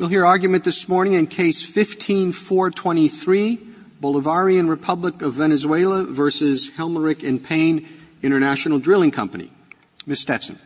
We'll hear argument this morning in Case 15-423, Bolivarian Republic of Venezuela versus Helmerich and Payne International Drilling Company. Ms. Stetson.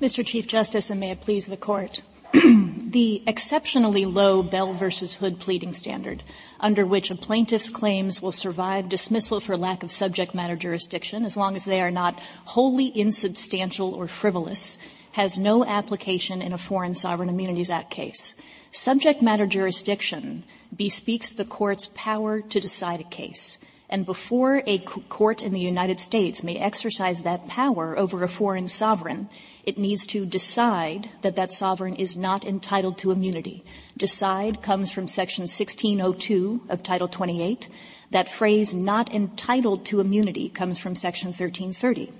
Mr. Chief Justice, and may it please the Court, the exceptionally low Bell v. Hood pleading standard, under which a plaintiff's claims will survive dismissal for lack of subject matter jurisdiction as long as they are not wholly insubstantial or frivolous, has no application in a Foreign Sovereign Immunities Act case. Subject matter jurisdiction bespeaks the Court's power to decide a case, and before a court in the United States may exercise that power over a foreign sovereign, it needs to decide that that sovereign is not entitled to immunity. Decide comes from Section 1602 of Title 28. That phrase, not entitled to immunity, comes from Section 1330.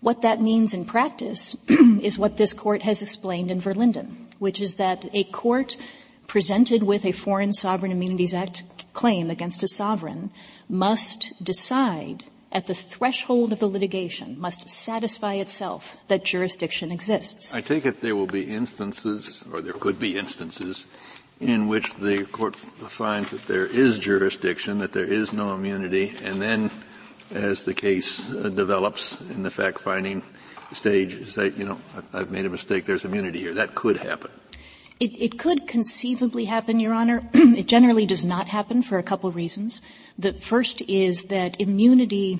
What that means in practice is what this Court has explained in Verlinden, which is that a court presented with a Foreign Sovereign Immunities Act claim against a sovereign must decide at the threshold of the litigation, must satisfy itself that jurisdiction exists. I take it there will be instances, or there could be instances, in which the Court finds that there is jurisdiction, that there is no immunity, and then as the case develops in the fact-finding stage, say, you know, I've made a mistake, there's immunity here. That could happen. It could conceivably happen, Your Honor. It generally does not happen for a couple reasons. The first is that immunity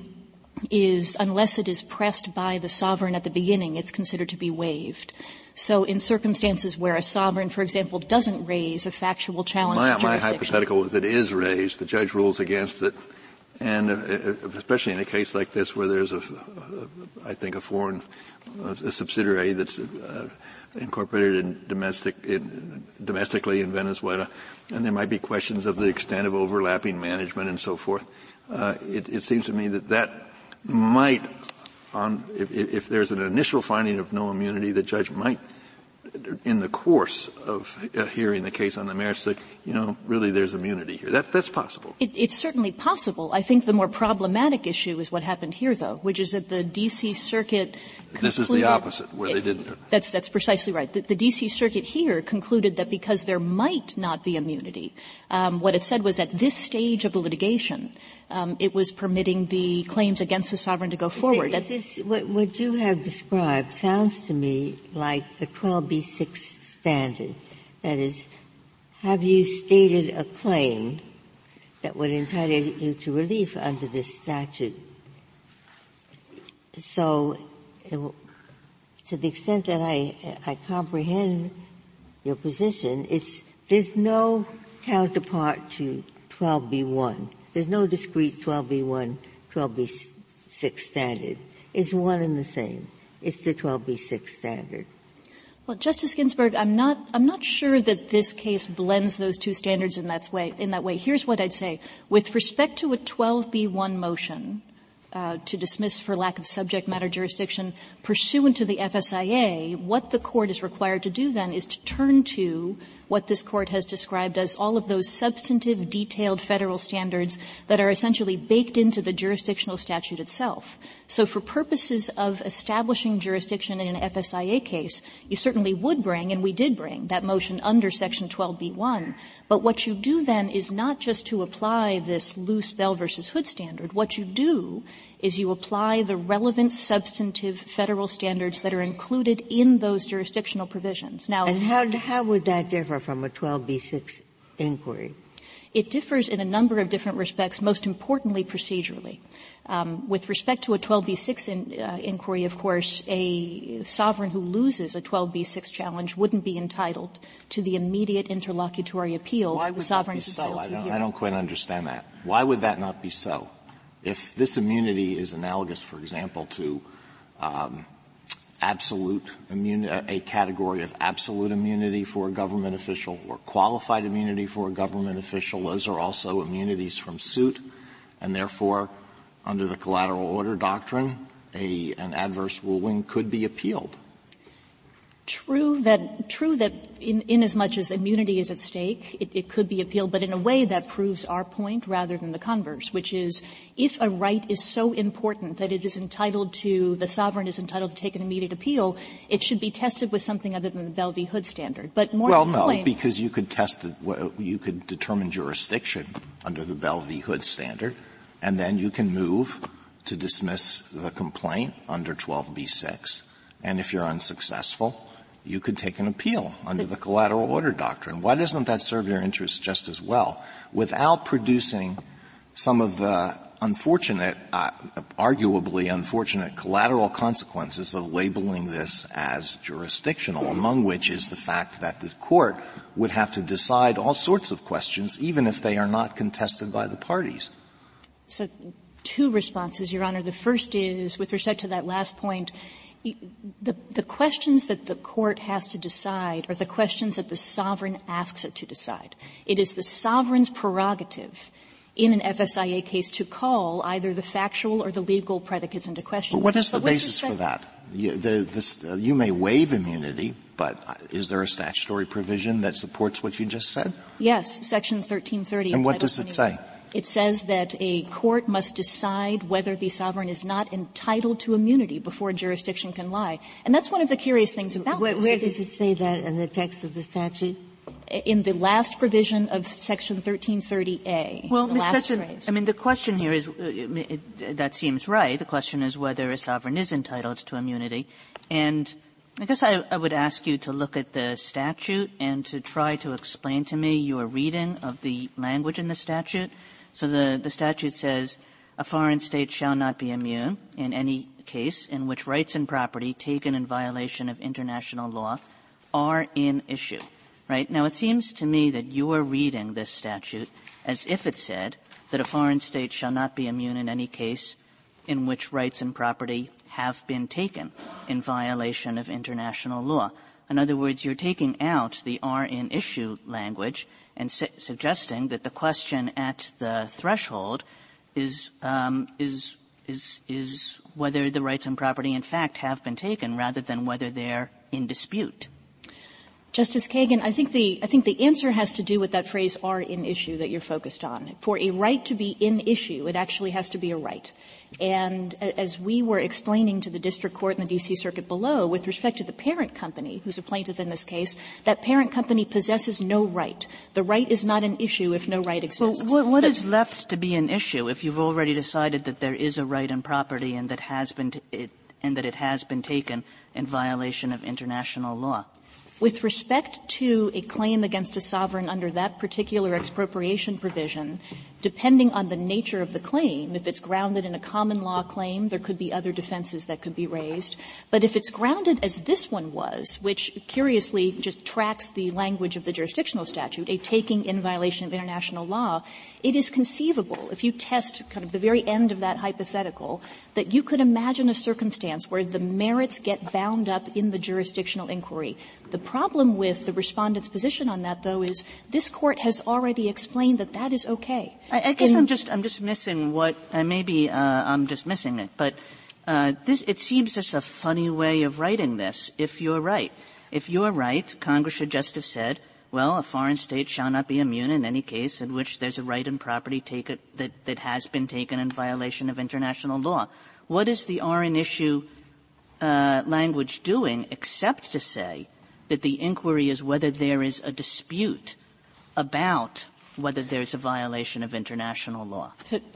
is, unless it is pressed by the sovereign at the beginning, it's considered to be waived. So in circumstances where a sovereign, for example, doesn't raise a factual challenge to jurisdiction. My hypothetical is it is raised, the judge rules against it, and especially in a case like this where there's I think a foreign a subsidiary that's incorporated in domestically in Venezuela, and there might be questions of the extent of overlapping management and so forth. It seems to me that might, if there's an initial finding of no immunity, the judge might, in the course of hearing the case on the merits, say, you know, really there's immunity here. That's possible. It's certainly possible. I think the more problematic issue is what happened here, though, which is that the D.C. Circuit concluded — This is the opposite, where they didn't — That's precisely right. The D.C. Circuit here concluded that because there might not be immunity, what it said was at this stage of the litigation, it was permitting the claims against the sovereign to go forward. What you have described sounds to me like the 12B6 standard. That is, have you stated a claim that would entitle you to relief under this statute? So, to the extent that I comprehend your position, there's no counterpart to 12B1. There's no discrete 12B1, 12B6 standard. It's one and the same. It's the 12B6 standard. Well, Justice Ginsburg, I'm not sure that this case blends those two standards in that way. Here's what I'd say. With respect to a 12B1 motion, to dismiss for lack of subject matter jurisdiction pursuant to the FSIA, what the Court is required to do then is to turn to what this Court has described as all of those substantive, detailed federal standards that are essentially baked into the jurisdictional statute itself. So for purposes of establishing jurisdiction in an FSIA case, you certainly would bring, and we did bring, that motion under Section 12B1. But what you do then is not just to apply this loose Bell versus Hood standard. What you do is you apply the relevant substantive federal standards that are included in those jurisdictional provisions. Now, and how would that differ from a 12B6 inquiry? It differs in a number of different respects, most importantly procedurally. With respect to a 12B6 inquiry, of course, a sovereign who loses a 12B6 challenge wouldn't be entitled to the immediate interlocutory appeal. Why would that be so? I don't quite understand that. Why would that not be so? If this immunity is analogous, for example, to a category of absolute immunity for a government official or qualified immunity for a government official, those are also immunities from suit, and therefore, under the collateral order doctrine, an adverse ruling could be appealed. True that in as much as immunity is at stake, it could be appealed, but in a way that proves our point rather than the converse, which is if a right is so important that the sovereign is entitled to take an immediate appeal, it should be tested with something other than the Bell v. Hood standard. But more well, no, point, because you could you could determine jurisdiction under the Bell v. Hood standard, and then you can move to dismiss the complaint under 12b-6, and if you're unsuccessful, you could take an appeal under the collateral order doctrine. Why doesn't that serve your interests just as well without producing some of the arguably unfortunate collateral consequences of labeling this as jurisdictional, among which is the fact that the court would have to decide all sorts of questions, even if they are not contested by the parties? So two responses, Your Honor. The first is, with respect to that last point, the questions that the court has to decide are the questions that the sovereign asks it to decide. It is the sovereign's prerogative in an FSIA case to call either the factual or the legal predicates into question. But what is the basis for that? You may waive immunity, but is there a statutory provision that supports what you just said? Yes, Section 1330. And what does it say? It says that a court must decide whether the sovereign is not entitled to immunity before jurisdiction can lie. And that's one of the curious things about this. Where does it say that in the text of the statute? In the last provision of Section 1330A. Well, Ms. Stetson, the question here is, that seems right. The question is whether a sovereign is entitled to immunity. And I guess I would ask you to look at the statute and to try to explain to me your reading of the language in the statute. So the statute says, a foreign state shall not be immune in any case in which rights and property taken in violation of international law are in issue. Right? Now, it seems to me that you are reading this statute as if it said that a foreign state shall not be immune in any case in which rights and property have been taken in violation of international law. In other words, you're taking out the are in issue language and suggesting that the question at the threshold is whether the rights and property in fact have been taken rather than whether they're in dispute. Justice Kagan, I think the answer has to do with that phrase are in issue that you're focused on. For a right to be in issue, it actually has to be a right. And as we were explaining to the district court and the D.C. Circuit below, with respect to the parent company, who's a plaintiff in this case, that parent company possesses no right. The right is not an issue if no right exists. Well, what is left to be an issue if you've already decided that there is a right and property and that it has been taken in violation of international law? With respect to a claim against a sovereign under that particular expropriation provision, depending on the nature of the claim, if it's grounded in a common law claim, there could be other defenses that could be raised. But if it's grounded as this one was, which curiously just tracks the language of the jurisdictional statute, a taking in violation of international law, it is conceivable, if you test kind of the very end of that hypothetical, that you could imagine a circumstance where the merits get bound up in the jurisdictional inquiry. The problem with the respondent's position on that, though, is this court has already explained that that is okay. I guess I'm just missing what I'm just missing it, but it seems just a funny way of writing this. If you're right, Congress should just have said, well, a foreign state shall not be immune in any case in which there's a right and property that has been taken in violation of international law. What is the are in issue language doing except to say that the inquiry is whether there is a dispute about whether there's a violation of international law?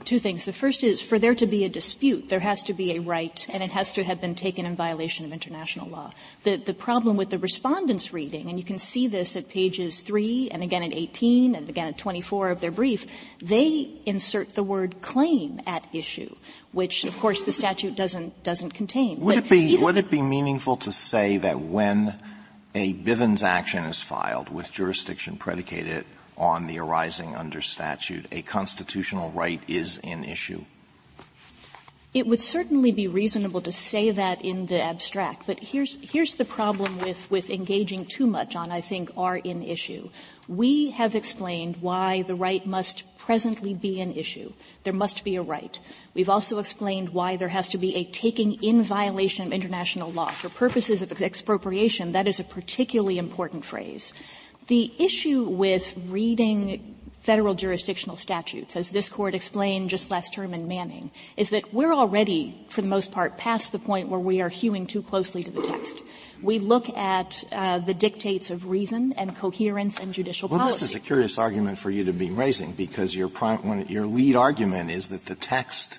Two things. The first is, for there to be a dispute, there has to be a right, and it has to have been taken in violation of international law. The problem with the respondent's reading, and you can see this at pages 3 and again at 18 and again at 24 of their brief, they insert the word claim at issue, which, of course, the statute doesn't contain. Would it be meaningful to say that when a Bivens action is filed with jurisdiction predicated on the arising under statute, a constitutional right is in issue? It would certainly be reasonable to say that in the abstract, but here's the problem with engaging too much on, I think, our in issue. We have explained why the right must presently be an issue. There must be a right. We've also explained why there has to be a taking in violation of international law. For purposes of expropriation, that is a particularly important phrase. The issue with reading federal jurisdictional statutes, as this Court explained just last term in Manning, is that we're already, for the most part, past the point where we are hewing too closely to the text. We look at the dictates of reason and coherence and judicial policy. Well, this is a curious argument for you to be raising, because your lead argument is that the text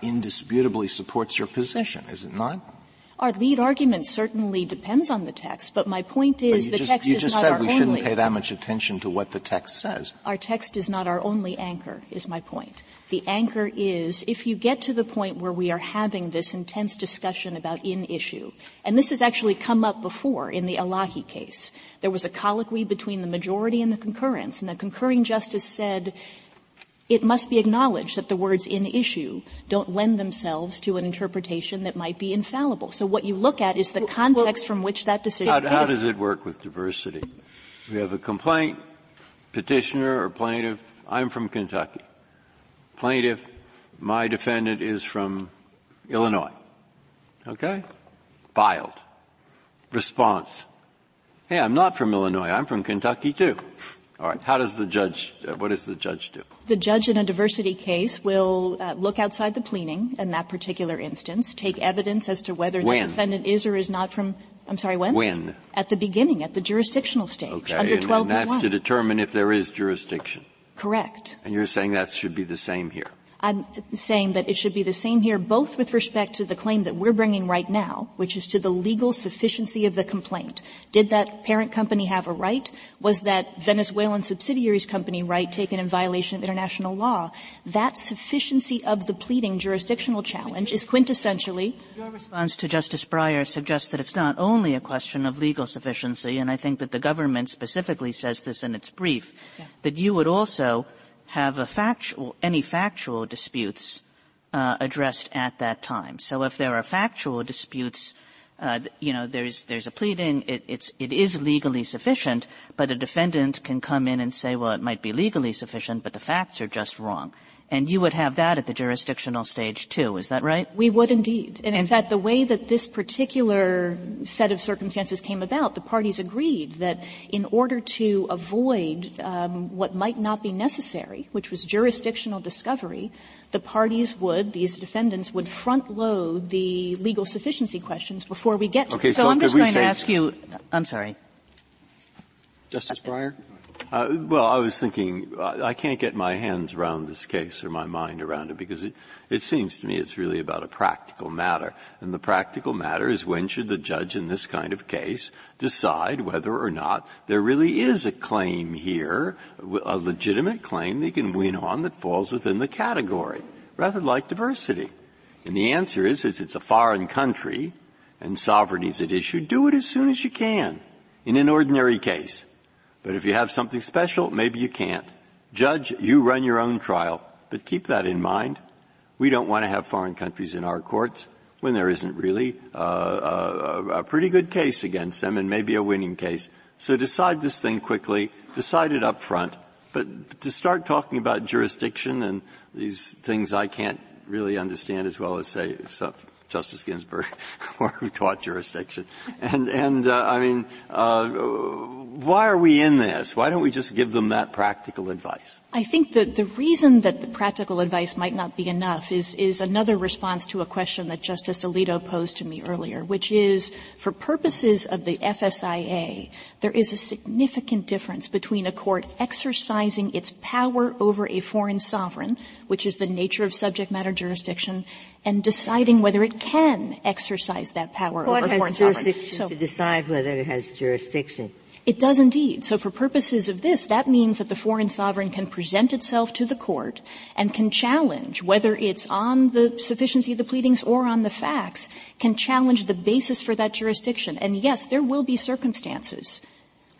indisputably supports your position, is it not? Our lead argument certainly depends on the text, but my point is the text is not our only. You just said we shouldn't pay that much attention to what the text says. Our text is not our only anchor, is my point. The anchor is, if you get to the point where we are having this intense discussion about in-issue, and this has actually come up before in the Elahi case. There was a colloquy between the majority and the concurrence, and the concurring justice said, it must be acknowledged that the words in issue don't lend themselves to an interpretation that might be infallible. So what you look at is the context from which that decision came. How does it work with diversity? We have a complaint, petitioner or plaintiff, I'm from Kentucky. Plaintiff, my defendant is from Illinois. Okay? Filed. Response. Hey, I'm not from Illinois. I'm from Kentucky too. All right. How does the judge, what does the judge do? The judge in a diversity case will look outside the pleading in that particular instance, take evidence as to whether the defendant is or is not from, I'm sorry, when? When? At the beginning, at the jurisdictional stage, okay, under 12.1. And that's to determine if there is jurisdiction. Correct. And you're saying that should be the same here. I'm saying that it should be the same here, both with respect to the claim that we're bringing right now, which is to the legal sufficiency of the complaint. Did that parent company have a right? Was that Venezuelan subsidiaries company right taken in violation of international law? That sufficiency of the pleading jurisdictional challenge is quintessentially. Your response to Justice Breyer suggests that it's not only a question of legal sufficiency, and I think that the government specifically says this in its brief, that you would also have any factual disputes addressed at that time. So if there are factual disputes, there's a pleading, it is legally sufficient, but a defendant can come in and say, well, it might be legally sufficient, but the facts are just wrong. And you would have that at the jurisdictional stage too, is that right? We would indeed. And in fact, the way that this particular set of circumstances came about, the parties agreed that in order to avoid what might not be necessary, which was jurisdictional discovery, the parties would, these defendants would front load the legal sufficiency questions before we get to it. Okay, so I'm just going to ask you, I'm sorry. Justice Breyer? Well, I was thinking, I can't get my hands around this case or my mind around it, because it seems to me it's really about a practical matter. And the practical matter is, when should the judge in this kind of case decide whether or not there really is a claim here, a legitimate claim they can win on that falls within the category, rather like diversity? And the answer is it's a foreign country and sovereignty's at issue, do it as soon as you can in an ordinary case. But if you have something special, maybe you can't. Judge, you run your own trial, but keep that in mind. We don't want to have foreign countries in our courts when there isn't really a pretty good case against them, and maybe a winning case. So decide this thing quickly, decide it up front. But to start talking about jurisdiction and these things I can't really understand as well as, say, Justice Ginsburg, who taught jurisdiction. Why are we in this? Why don't we just give them that practical advice? I think that the reason that the practical advice might not be enough is another response to a question that Justice Alito posed to me earlier, which is, for purposes of the FSIA, there is a significant difference between a court exercising its power over a foreign sovereign, which is the nature of subject matter jurisdiction, and deciding whether it can exercise that power over foreign sovereign. It has jurisdiction to decide whether it has jurisdiction. It does indeed. So for purposes of this, that means that the foreign sovereign can present itself to the court and can challenge, whether it's on the sufficiency of the pleadings or on the facts, can challenge the basis for that jurisdiction. And yes, there will be circumstances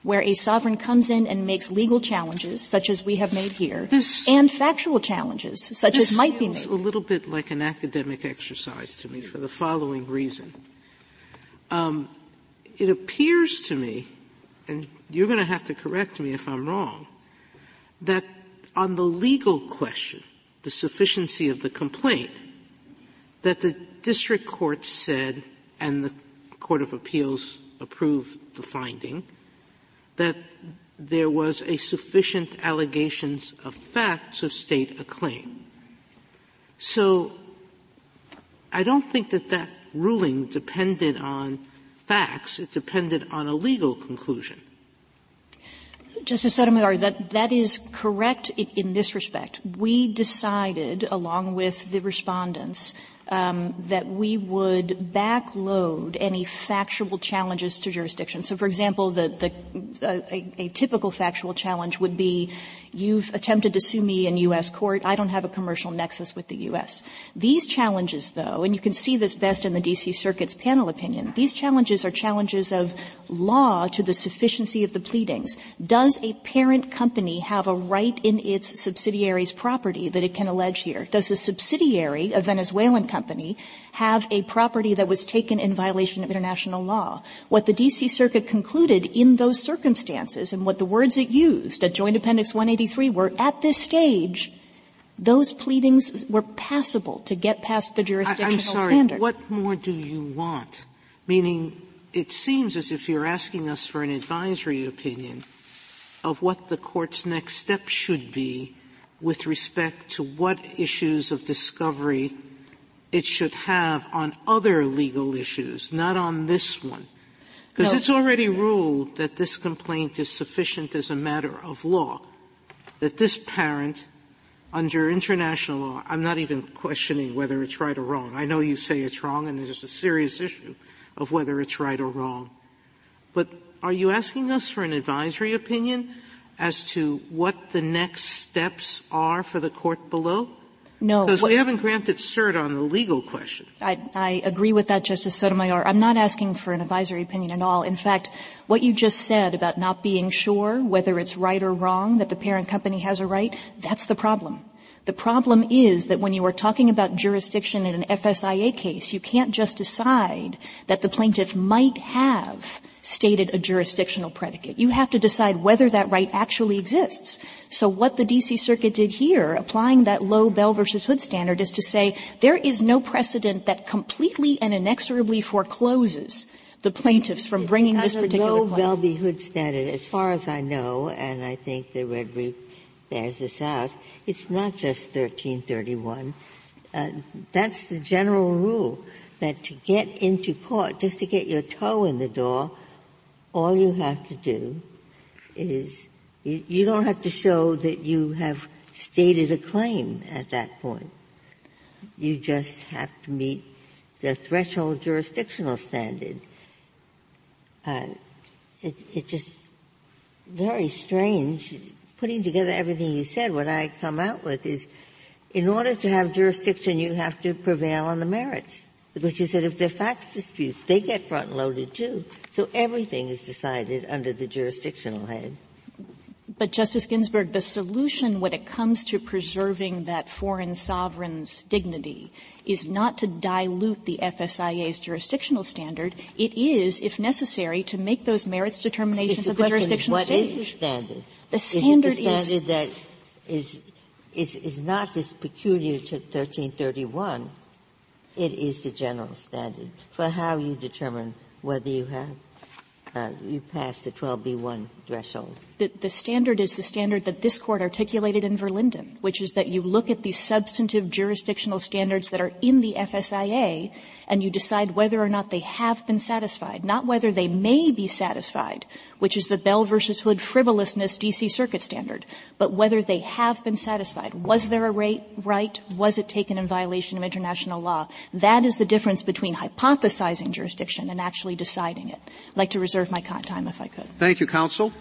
where a sovereign comes in and makes legal challenges, such as we have made here, and factual challenges, such as might be made. This feels a little bit like an academic exercise to me for the following reason. It appears to me, and you're going to have to correct me if I'm wrong, that on the legal question, the sufficiency of the complaint, that the district court said, and the Court of Appeals approved the finding, that there was a sufficient allegations of facts to state a claim. So I don't think that that ruling depended on facts. It depended on a legal conclusion. Justice Sotomayor, that is correct in this respect. We decided, along with the respondents, that we would backload any factual challenges to jurisdiction. So, for example, a typical factual challenge would be, you've attempted to sue me in U.S. court. I don't have a commercial nexus with the U.S. These challenges, though, and you can see this best in the D.C. Circuit's panel opinion, these challenges are challenges of law to the sufficiency of the pleadings. Does a parent company have a right in its subsidiary's property that it can allege here? Does the subsidiary, a Venezuelan company, have a property that was taken in violation of international law? What the D.C. Circuit concluded in those circumstances, and what the words it used at Joint Appendix 183 were, at this stage, those pleadings were passable to get past the jurisdictional standard. I'm sorry, what more do you want? Meaning, it seems as if you're asking us for an advisory opinion of what the Court's next step should be with respect to what issues of discovery it should have on other legal issues, not on this one. Because it's already ruled that this complaint is sufficient as a matter of law, that this parent, under international law — I'm not even questioning whether it's right or wrong. I know you say it's wrong, and there's a serious issue of whether it's right or wrong. But are you asking us for an advisory opinion as to what the next steps are for the court below? No. Because we haven't granted cert on the legal question. I agree with that, Justice Sotomayor. I'm not asking for an advisory opinion at all. In fact, what you just said about not being sure whether it's right or wrong that the parent company has a right, that's the problem. The problem is that when you are talking about jurisdiction in an FSIA case, you can't just decide that the plaintiff might have stated a jurisdictional predicate. You have to decide whether that right actually exists. So what the D.C. Circuit did here, applying that low Bell versus Hood standard, is to say there is no precedent that completely and inexorably forecloses the plaintiffs from bringing this particular claim. Low Bell v. Hood standard, as far as I know, and I think the red brief bears this out, it's not just 1331. That's the general rule, that to get into court, just to get your toe in the door, all you have to do is you don't have to show that you have stated a claim at that point. You just have to meet the threshold jurisdictional standard. It's just very strange. Putting together everything you said, what I come out with is, in order to have jurisdiction, you have to prevail on the merits. Because you said if they're facts disputes, they get front-loaded, too. So everything is decided under the jurisdictional head. But, Justice Ginsburg, the solution when it comes to preserving that foreign sovereign's dignity is not to dilute the FSIA's jurisdictional standard. It is, if necessary, to make those merits determinations at the jurisdictional stage. What is the standard? The standard is — the standard that is not this peculiar to 1331. It is the general standard for how you determine whether you have you passed the 12B1 threshold. The standard is the standard that this Court articulated in Verlinden, which is that you look at the substantive jurisdictional standards that are in the FSIA and you decide whether or not they have been satisfied, not whether they may be satisfied, which is the Bell versus Hood frivolousness D.C. Circuit standard, but whether they have been satisfied. Was there a right? Was it taken in violation of international law? That is the difference between hypothesizing jurisdiction and actually deciding it. I'd like to reserve my time if I could. Thank you, counsel.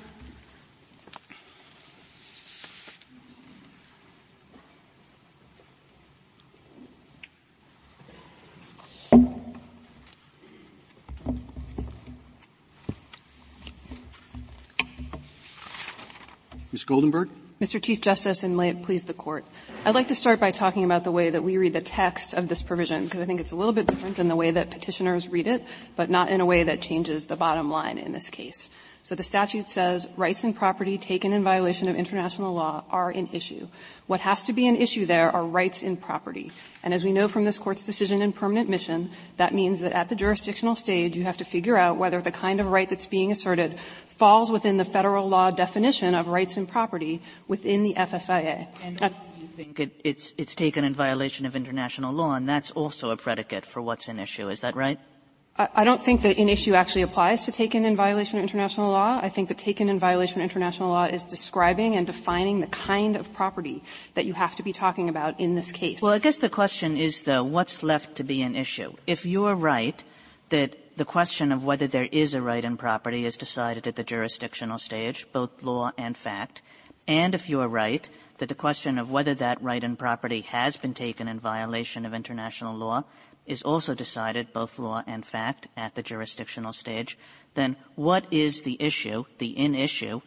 Ms. Goldenberg? Mr. Chief Justice, and may it please the Court, I'd like to start by talking about the way that we read the text of this provision, because I think it's a little bit different than the way that petitioners read it, but not in a way that changes the bottom line in this case. So the statute says rights and property taken in violation of international law are an issue. What has to be an issue there are rights in property. And as we know from this Court's decision in Permanent Mission, that means that at the jurisdictional stage you have to figure out whether the kind of right that's being asserted falls within the federal law definition of rights and property within the FSIA. And you think it's taken in violation of international law, and that's also a predicate for what's an issue. Is that right? I don't think that in issue actually applies to taken in violation of international law. I think that taken in violation of international law is describing and defining the kind of property that you have to be talking about in this case. Well, I guess the question is, though, what's left to be an issue? If you're right that the question of whether there is a right in property is decided at the jurisdictional stage, both law and fact, and if you're right that the question of whether that right in property has been taken in violation of international law is also decided, both law and fact, at the jurisdictional stage, then what is the issue, the in-issue,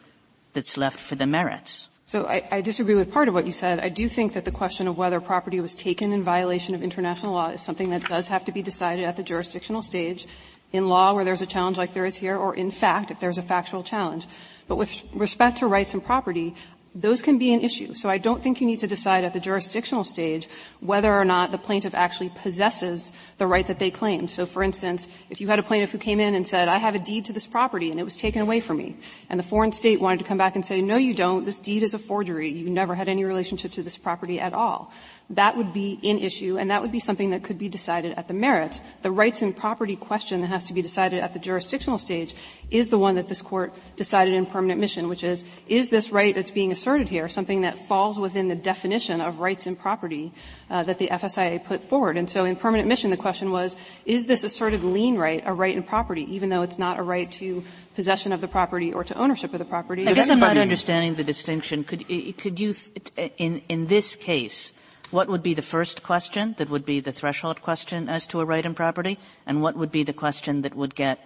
that's left for the merits? So I disagree with part of what you said. I do think that the question of whether property was taken in violation of international law is something that does have to be decided at the jurisdictional stage, in law where there's a challenge like there is here, or in fact if there's a factual challenge. But with respect to rights and property, those can be an issue. So I don't think you need to decide at the jurisdictional stage whether or not the plaintiff actually possesses the right that they claim. So, for instance, if you had a plaintiff who came in and said, I have a deed to this property and it was taken away from me, and the foreign state wanted to come back and say, no, you don't, this deed is a forgery, you never had any relationship to this property at all, that would be an issue, and that would be something that could be decided at the merits. The rights and property question that has to be decided at the jurisdictional stage is the one that this Court decided in Permanent Mission, which is this right that's being asserted here something that falls within the definition of rights and property that the FSIA put forward? And so in Permanent Mission, the question was, is this asserted lien right a right in property, even though it's not a right to possession of the property or to ownership of the property? I guess I'm not understanding the distinction. Could you, in this case, what would be the first question that would be the threshold question as to a right in property, and what would be the question that would get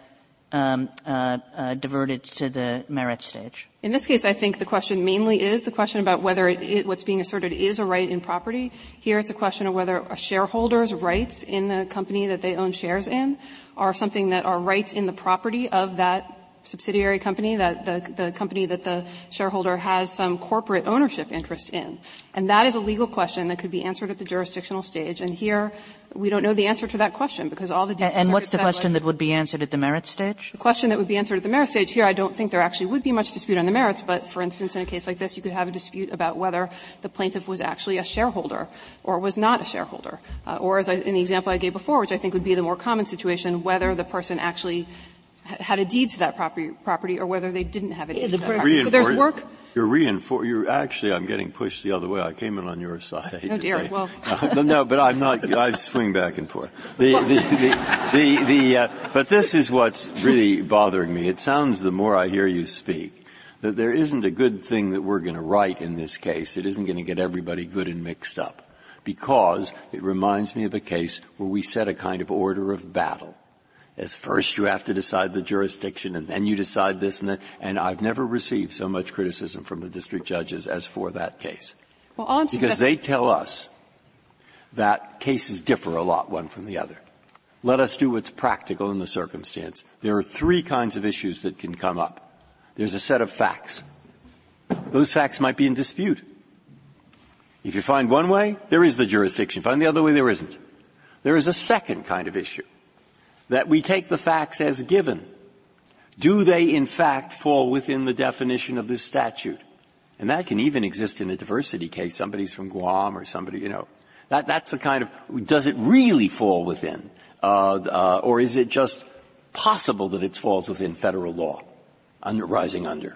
diverted to the merit stage? In this case, I think the question mainly is the question about whether what's being asserted is a right in property. Here it's a question of whether a shareholder's rights in the company that they own shares in are something that are rights in the property of that subsidiary company, that the company that the shareholder has some corporate ownership interest in. And that is a legal question that could be answered at the jurisdictional stage. And here we don't know the answer to that question because all the And what's the question that would be answered at the merits stage? The question that would be answered at the merits stage here, I don't think there actually would be much dispute on the merits, but for instance, in a case like this, you could have a dispute about whether the plaintiff was actually a shareholder or was not a shareholder. Or as in the example I gave before, which I think would be the more common situation, whether the person actually had a deed to that property or whether they didn't have a deed to that property. So there's work. You're actually, I'm getting pushed the other way. I came in on your side. Oh dear, well. No, but I'm not, I swing back and forth. But this is what's really bothering me. It sounds, the more I hear you speak, that there isn't a good thing that we're going to write in this case. It isn't going to get everybody good and mixed up because it reminds me of a case where we set a kind of order of battle. As first you have to decide the jurisdiction and then you decide this and that, and I've never received so much criticism from the district judges as for that case. Well, all I'm because they tell us that cases differ a lot one from the other. Let us do what's practical in the circumstance. There are three kinds of issues that can come up. There's a set of facts. Those facts might be in dispute. If you find one way, there is the jurisdiction. Find the other way, there isn't. There is a second kind of issue. That we take the facts as given. Do they, in fact, fall within the definition of this statute? And that can even exist in a diversity case. Somebody's from Guam or somebody, you know. That's the kind of, does it really fall within? Or is it just possible that it falls within federal law? Rising under.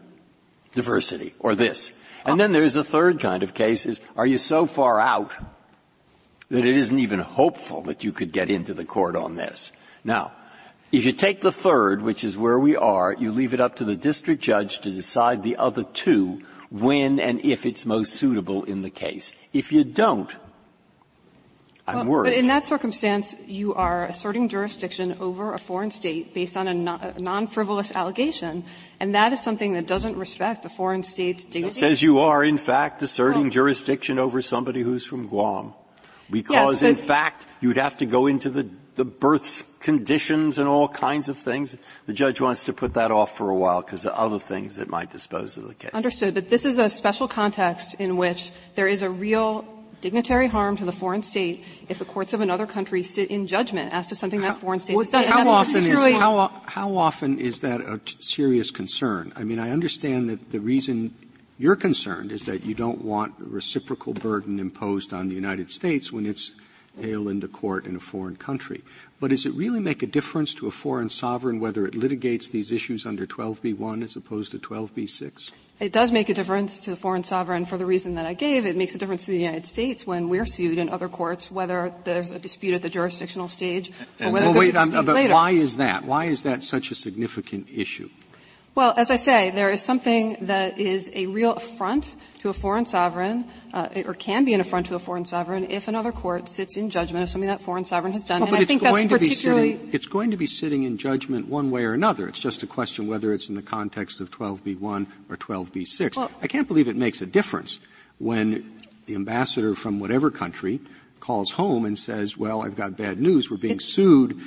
Diversity. Or this. And then there's the third kind of case is, are you so far out that it isn't even hopeful that you could get into the court on this? Now, if you take the third, which is where we are, you leave it up to the district judge to decide the other two when and if it's most suitable in the case. If you don't, I'm worried. But in that circumstance, you are asserting jurisdiction over a foreign state based on a non-frivolous allegation, and that is something that doesn't respect the foreign state's dignity. It says you are, in fact, asserting jurisdiction over somebody who's from Guam, because, yes, in fact, you'd have to go into the birth conditions and all kinds of things. The judge wants to put that off for a while because of other things that might dispose of the case. Understood. But this is a special context in which there is a real dignitary harm to the foreign state if the courts of another country sit in judgment as to something that foreign state has done. How often is that a serious concern? I mean, I understand that the reason you're concerned is that you don't want a reciprocal burden imposed on the United States when it's hail into court in a foreign country. But does it really make a difference to a foreign sovereign whether it litigates these issues under 12b1 as opposed to 12b6? It does make a difference to the foreign sovereign for the reason that I gave. It makes a difference to the United States when we're sued in other courts, whether there's a dispute at the jurisdictional stage or whether there's a dispute later. But why is that? Why is that such a significant issue? Well, as I say, there is something that is a real affront to a foreign sovereign, or can be an affront to a foreign sovereign if another court sits in judgment of something that foreign sovereign has done. Well, and I think that's particularly it's going to be sitting in judgment one way or another. It's just a question whether it's in the context of 12b1 or 12b6. Well, I can't believe it makes a difference when the ambassador from whatever country calls home and says, well, I've got bad news. We're being sued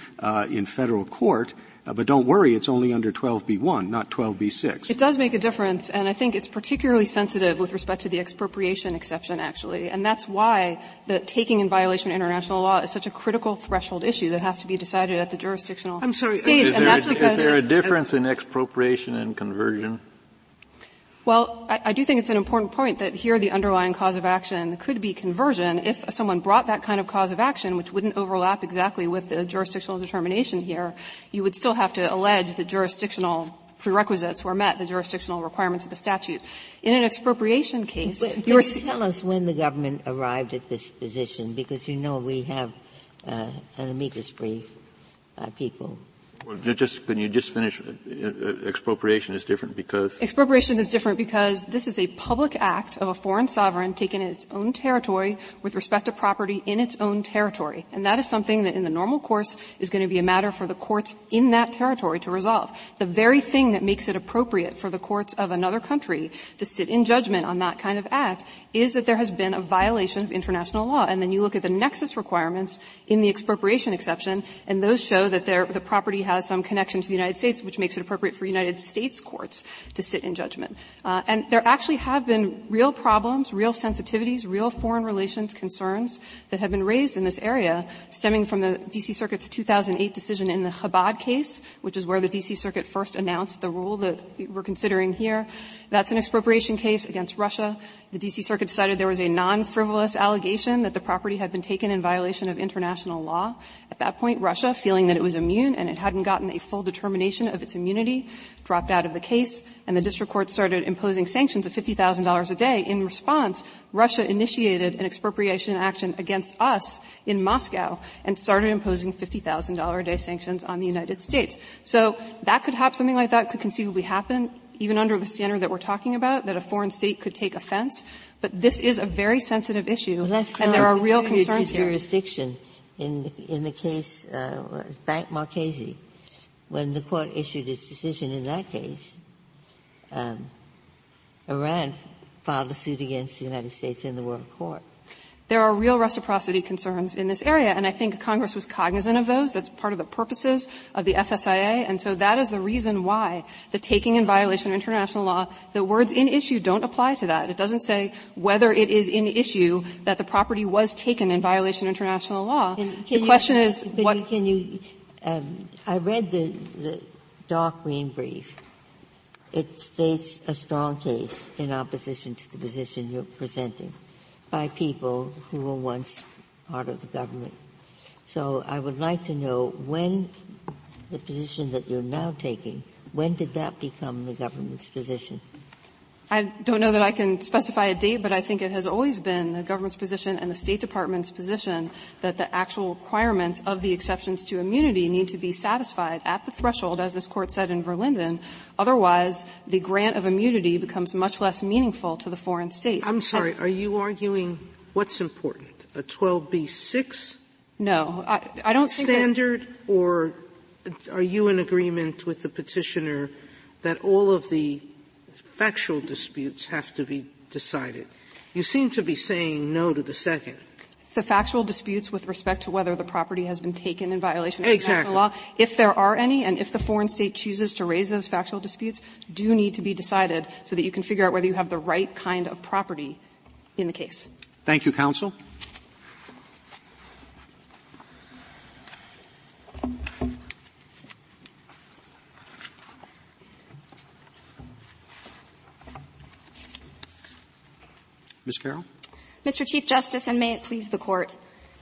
in federal court. But don't worry, it's only under 12b1, not 12b6. It does make a difference, and I think it's particularly sensitive with respect to the expropriation exception, actually. And that's why the taking in violation of international law is such a critical threshold issue that has to be decided at the jurisdictional stage. Is there a difference in expropriation and conversion? Well, I do think it's an important point that here the underlying cause of action could be conversion if someone brought that kind of cause of action, which wouldn't overlap exactly with the jurisdictional determination here. You would still have to allege the jurisdictional prerequisites were met, the jurisdictional requirements of the statute. In an expropriation case, tell us when the government arrived at this position, because you know we have an amicus brief by people. Well, can you just finish? Expropriation is different because? Expropriation is different because this is a public act of a foreign sovereign taken in its own territory with respect to property in its own territory. And that is something that in the normal course is going to be a matter for the courts in that territory to resolve. The very thing that makes it appropriate for the courts of another country to sit in judgment on that kind of act is that there has been a violation of international law. And then you look at the nexus requirements in the expropriation exception, and those show that the property has some connection to the United States, which makes it appropriate for United States courts to sit in judgment. And there actually have been real problems, real sensitivities, real foreign relations concerns that have been raised in this area, stemming from the D.C. Circuit's 2008 decision in the Chabad case, which is where the D.C. Circuit first announced the rule that we're considering here. That's an expropriation case against Russia. The D.C. Circuit decided there was a non-frivolous allegation that the property had been taken in violation of international law. At that point, Russia, feeling that it was immune and it hadn't gotten a full determination of its immunity, dropped out of the case, and the district court started imposing sanctions of $50,000 a day. In response, Russia initiated an expropriation action against us in Moscow and started imposing $50,000 a day sanctions on the United States. So that could happen. Something like that could conceivably happen, even under the standard that we're talking about, that a foreign state could take offense. But this is a very sensitive issue, and there are real concerns here. Jurisdiction in the case Bank Marchese, when the court issued its decision in that case, Iran filed a suit against the United States in the World Court. There are real reciprocity concerns in this area, and I think Congress was cognizant of those. That's part of the purposes of the FSIA, and so that is the reason why the taking in violation of international law, the words in issue don't apply to that. It doesn't say whether it is in issue that the property was taken in violation of international law. I read the dark green brief. It states a strong case in opposition to the position you're presenting by people who were once part of the government. So I would like to know when the position that you're now taking, when did that become the government's position? I don't know that I can specify a date, but I think it has always been the government's position and the State Department's position that the actual requirements of the exceptions to immunity need to be satisfied at the threshold, as this Court said in Verlinden. Otherwise, the grant of immunity becomes much less meaningful to the foreign state. I'm sorry. Are you arguing what's important? a 12b-6 no, I don't think standard, or are you in agreement with the petitioner that all of the factual disputes have to be decided? You seem to be saying no to the second. The factual disputes with respect to whether the property has been taken in violation of international law, if there are any, and if the foreign state chooses to raise those factual disputes, do need to be decided so that you can figure out whether you have the right kind of property in the case. Thank you, counsel. Ms. Carroll. Mr. Chief Justice, and may it please the Court,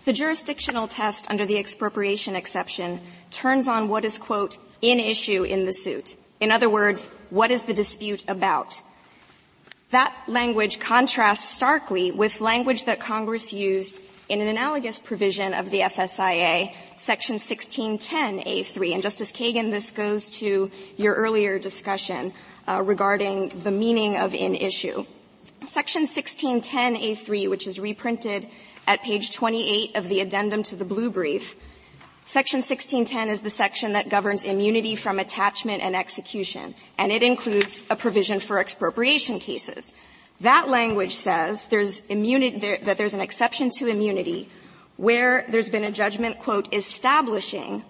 the jurisdictional test under the expropriation exception turns on what is, quote, in issue in the suit. In other words, what is the dispute about? That language contrasts starkly with language that Congress used in an analogous provision of the FSIA, Section 1610A3. And, Justice Kagan, this goes to your earlier discussion regarding the meaning of in issue. Section 1610A3, which is reprinted at page 28 of the addendum to the blue brief, Section 1610 is the section that governs immunity from attachment and execution, and it includes a provision for expropriation cases. That language says there's immunity, that there's an exception to immunity where there's been a judgment, quote, establishing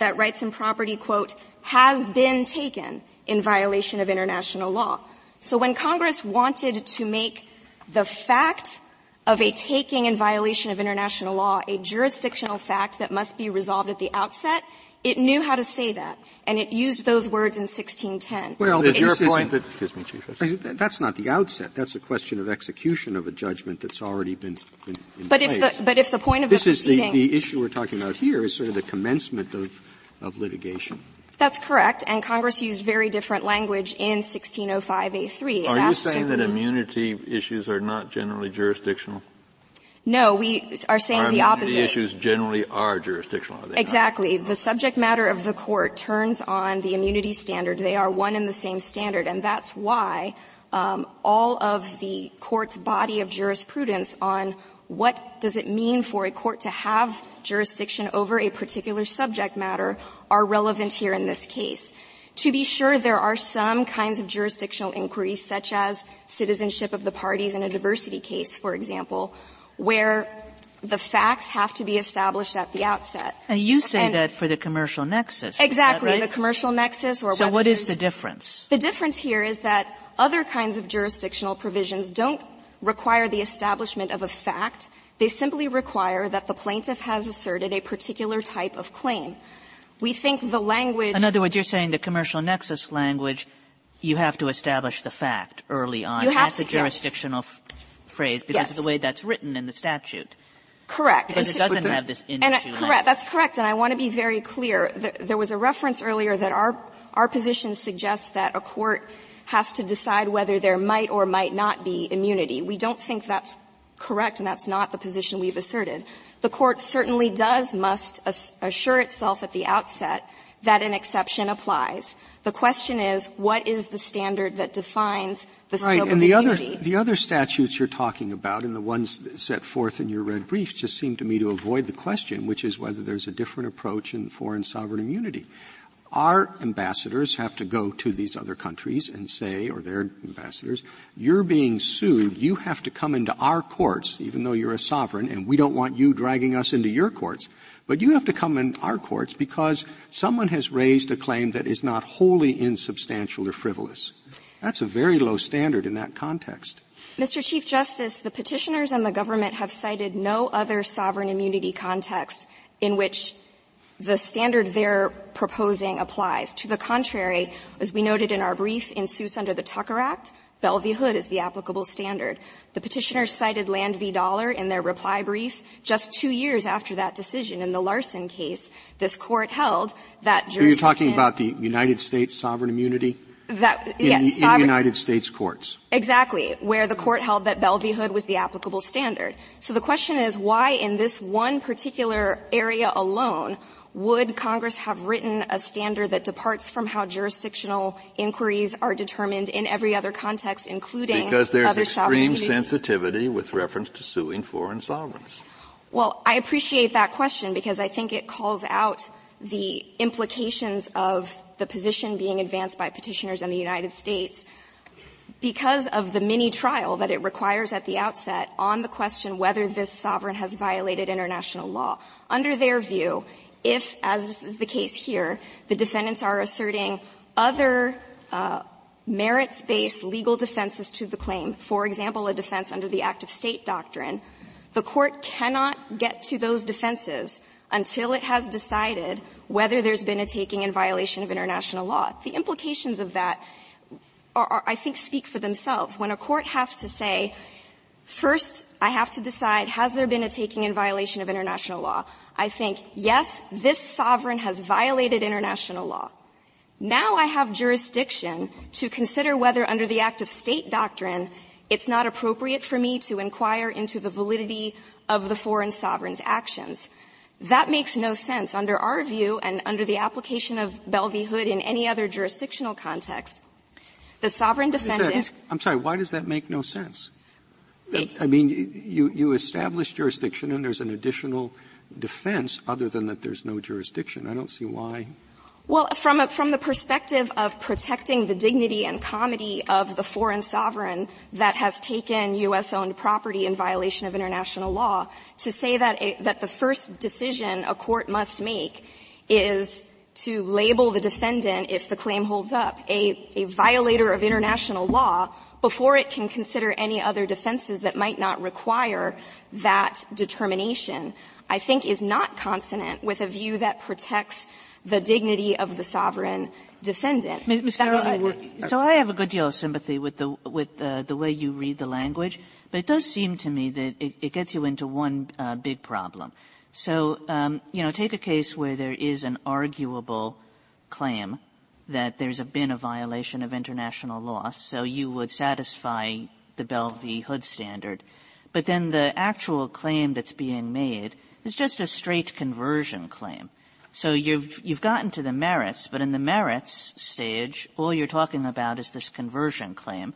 that rights and property, quote, has been taken in violation of international law. So when Congress wanted to make the fact of a taking in violation of international law a jurisdictional fact that must be resolved at the outset, it knew how to say that, and it used those words in 1610. Well, but your point that, excuse me, Chief Justice. That's not the outset. That's a question of execution of a judgment that's already been in place. But if the point of this is the issue we're talking about here is sort of the commencement of litigation. That's correct, and Congress used very different language in 1605A3. Are you saying that immunity issues are not generally jurisdictional? No, we are saying the opposite. Immunity issues generally are jurisdictional, are they? Exactly. Not? The subject matter of the court turns on the immunity standard. They are one and the same standard, and that's why all of the court's body of jurisprudence on what does it mean for a court to have jurisdiction over a particular subject matter are relevant here in this case. To be sure, there are some kinds of jurisdictional inquiries, such as citizenship of the parties in a diversity case, for example, where the facts have to be established at the outset. And you say that for the commercial nexus. Exactly, right? The commercial nexus. Or so what is the difference? The difference here is that other kinds of jurisdictional provisions don't require the establishment of a fact. They simply require that the plaintiff has asserted a particular type of claim. We think the language — in other words, you're saying the commercial nexus language, you have to establish the fact early on. You have to, yes. That's a jurisdictional phrase because, yes, of the way that's written in the statute. Correct. Because it doesn't have this in-issue language. Correct. That's correct. And I want to be very clear. There was a reference earlier that our position suggests that a court has to decide whether there might or might not be immunity. We don't think that's correct, and that's not the position we've asserted. The court certainly must assure itself at the outset that an exception applies. The question is, what is the standard that defines the scope of immunity? Right, and the other statutes you're talking about and the ones set forth in your red brief just seem to me to avoid the question, which is whether there's a different approach in foreign sovereign immunity. Our ambassadors have to go to these other countries and say, or their ambassadors, you're being sued. You have to come into our courts, even though you're a sovereign, and we don't want you dragging us into your courts. But you have to come in our courts because someone has raised a claim that is not wholly insubstantial or frivolous. That's a very low standard in that context. Mr. Chief Justice, the petitioners and the government have cited no other sovereign immunity context in which the standard they're proposing applies. To the contrary, as we noted in our brief, in suits under the Tucker Act, Bell v. Hood is the applicable standard. The petitioners cited Land v. Dollar in their reply brief. Just 2 years after that decision, in the Larson case, this court held that jurisdiction — So you're talking about the United States sovereign immunity? In United States courts. Exactly, where the court held that Bell v. Hood was the applicable standard. So the question is, why in this one particular area alone would Congress have written a standard that departs from how jurisdictional inquiries are determined in every other context, including other sovereign immunities? Because there's extreme sensitivity with reference to suing foreign sovereigns. Well, I appreciate that question because I think it calls out the implications of the position being advanced by petitioners in the United States because of the mini-trial that it requires at the outset on the question whether this sovereign has violated international law. Under their view, if, as is the case here, the defendants are asserting other merits-based legal defenses to the claim, for example, a defense under the Act of State doctrine, the court cannot get to those defenses until it has decided whether there's been a taking in violation of international law. The implications of that are, I think, speak for themselves. When a court has to say, first, I have to decide, has there been a taking in violation of international law? I think, yes, this sovereign has violated international law. Now I have jurisdiction to consider whether under the Act of State doctrine it's not appropriate for me to inquire into the validity of the foreign sovereign's actions. That makes no sense. Under our view and under the application of Bell v. Hood in any other jurisdictional context, the sovereign defendant — I'm sorry, why does that make no sense? I mean, you establish jurisdiction and there's an additional defense other than that there's no jurisdiction. I don't see why. Well, from the perspective of protecting the dignity and comity of the foreign sovereign that has taken U.S.-owned property in violation of international law, to say that that the first decision a court must make is to label the defendant, if the claim holds up, a violator of international law before it can consider any other defenses that might not require that determination, I think is not consonant with a view that protects the dignity of the sovereign defendant. Ms. Carroll, so I have a good deal of sympathy with the way you read the language, but it does seem to me that it gets you into one big problem. So, take a case where there is an arguable claim that there's been a violation of international law, so you would satisfy the Bell v. Hood standard. But then the actual claim that's being made is just a straight conversion claim. So you've gotten to the merits, but in the merits stage, all you're talking about is this conversion claim.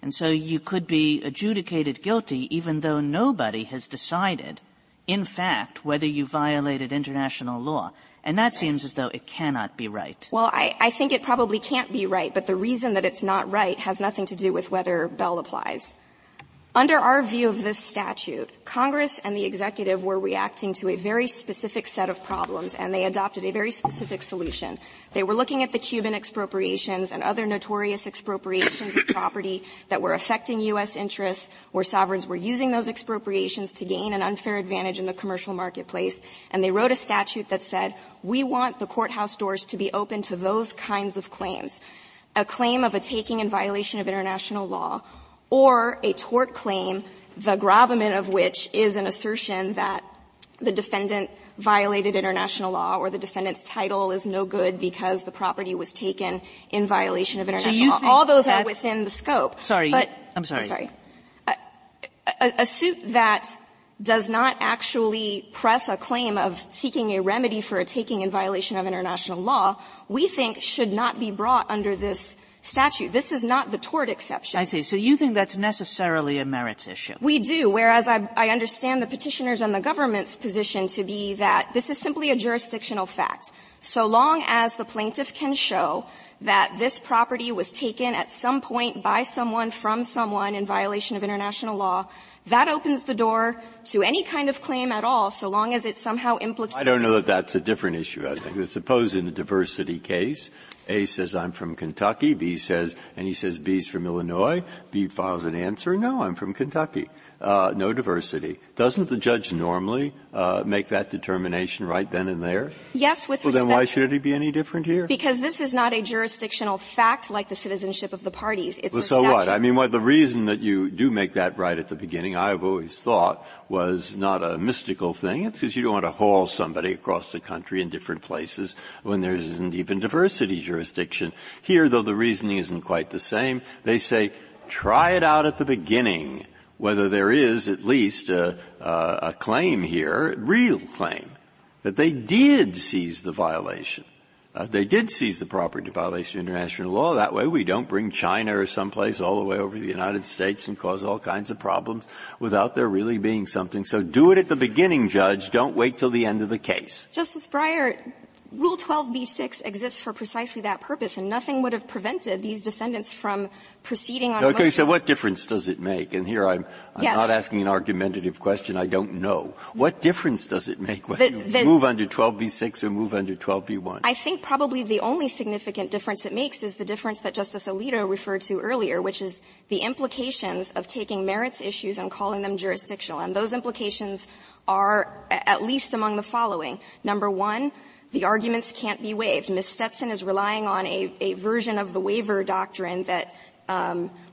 And so you could be adjudicated guilty even though nobody has decided, in fact, whether you violated international law. And that seems as though it cannot be right. Well, I think it probably can't be right, but the reason that it's not right has nothing to do with whether Bell applies. Under our view of this statute, Congress and the executive were reacting to a very specific set of problems, and they adopted a very specific solution. They were looking at the Cuban expropriations and other notorious expropriations of property that were affecting U.S. interests, where sovereigns were using those expropriations to gain an unfair advantage in the commercial marketplace, and they wrote a statute that said, we want the courthouse doors to be open to those kinds of claims. A claim of a taking in violation of international law, or a tort claim, the gravamen of which is an assertion that the defendant violated international law or the defendant's title is no good because the property was taken in violation of international law. All those are within the scope. Sorry. But, I'm sorry. A suit that does not actually press a claim of seeking a remedy for a taking in violation of international law, we think should not be brought under this statute. This is not the tort exception. I see. So you think that's necessarily a merits issue? We do, whereas I understand the petitioners and the government's position to be that this is simply a jurisdictional fact. So long as the plaintiff can show that this property was taken at some point by someone from someone in violation of international law, that opens the door to any kind of claim at all, so long as it somehow implicates. I don't know that that's a different issue, I think. Suppose in a diversity case, A says, I'm from Kentucky, B says, and he says, B's from Illinois, B files an answer, no, I'm from Kentucky. No diversity. Doesn't the judge normally make that determination right then and there? Yes, with respect. Well, then why should it be any different here? Because this is not a jurisdictional fact like the citizenship of the parties. It's a statute. Well, so what? I mean, the reason that you do make that right at the beginning, I've always thought, was not a mystical thing. It's because you don't want to haul somebody across the country in different places when there isn't even diversity jurisdiction. Here, though, the reasoning isn't quite the same. They say, try it out at the beginning, whether there is at least a claim here, real claim, that they did seize the violation. They did seize the property violation of international law. That way we don't bring China or someplace all the way over to the United States and cause all kinds of problems without there really being something. So do it at the beginning, Judge. Don't wait till the end of the case. Justice Breyer, Rule 12b-6 exists for precisely that purpose, and nothing would have prevented these defendants from proceeding on motion. Okay, so what difference does it make? And here I'm yes. not asking an argumentative question. I don't know. What difference does it make whether you move under 12b-6 or move under 12b-1? I think probably the only significant difference it makes is the difference that Justice Alito referred to earlier, which is the implications of taking merits issues and calling them jurisdictional. And those implications are at least among the following. Number one, the arguments can't be waived. Ms. Stetson is relying on a version of the waiver doctrine that,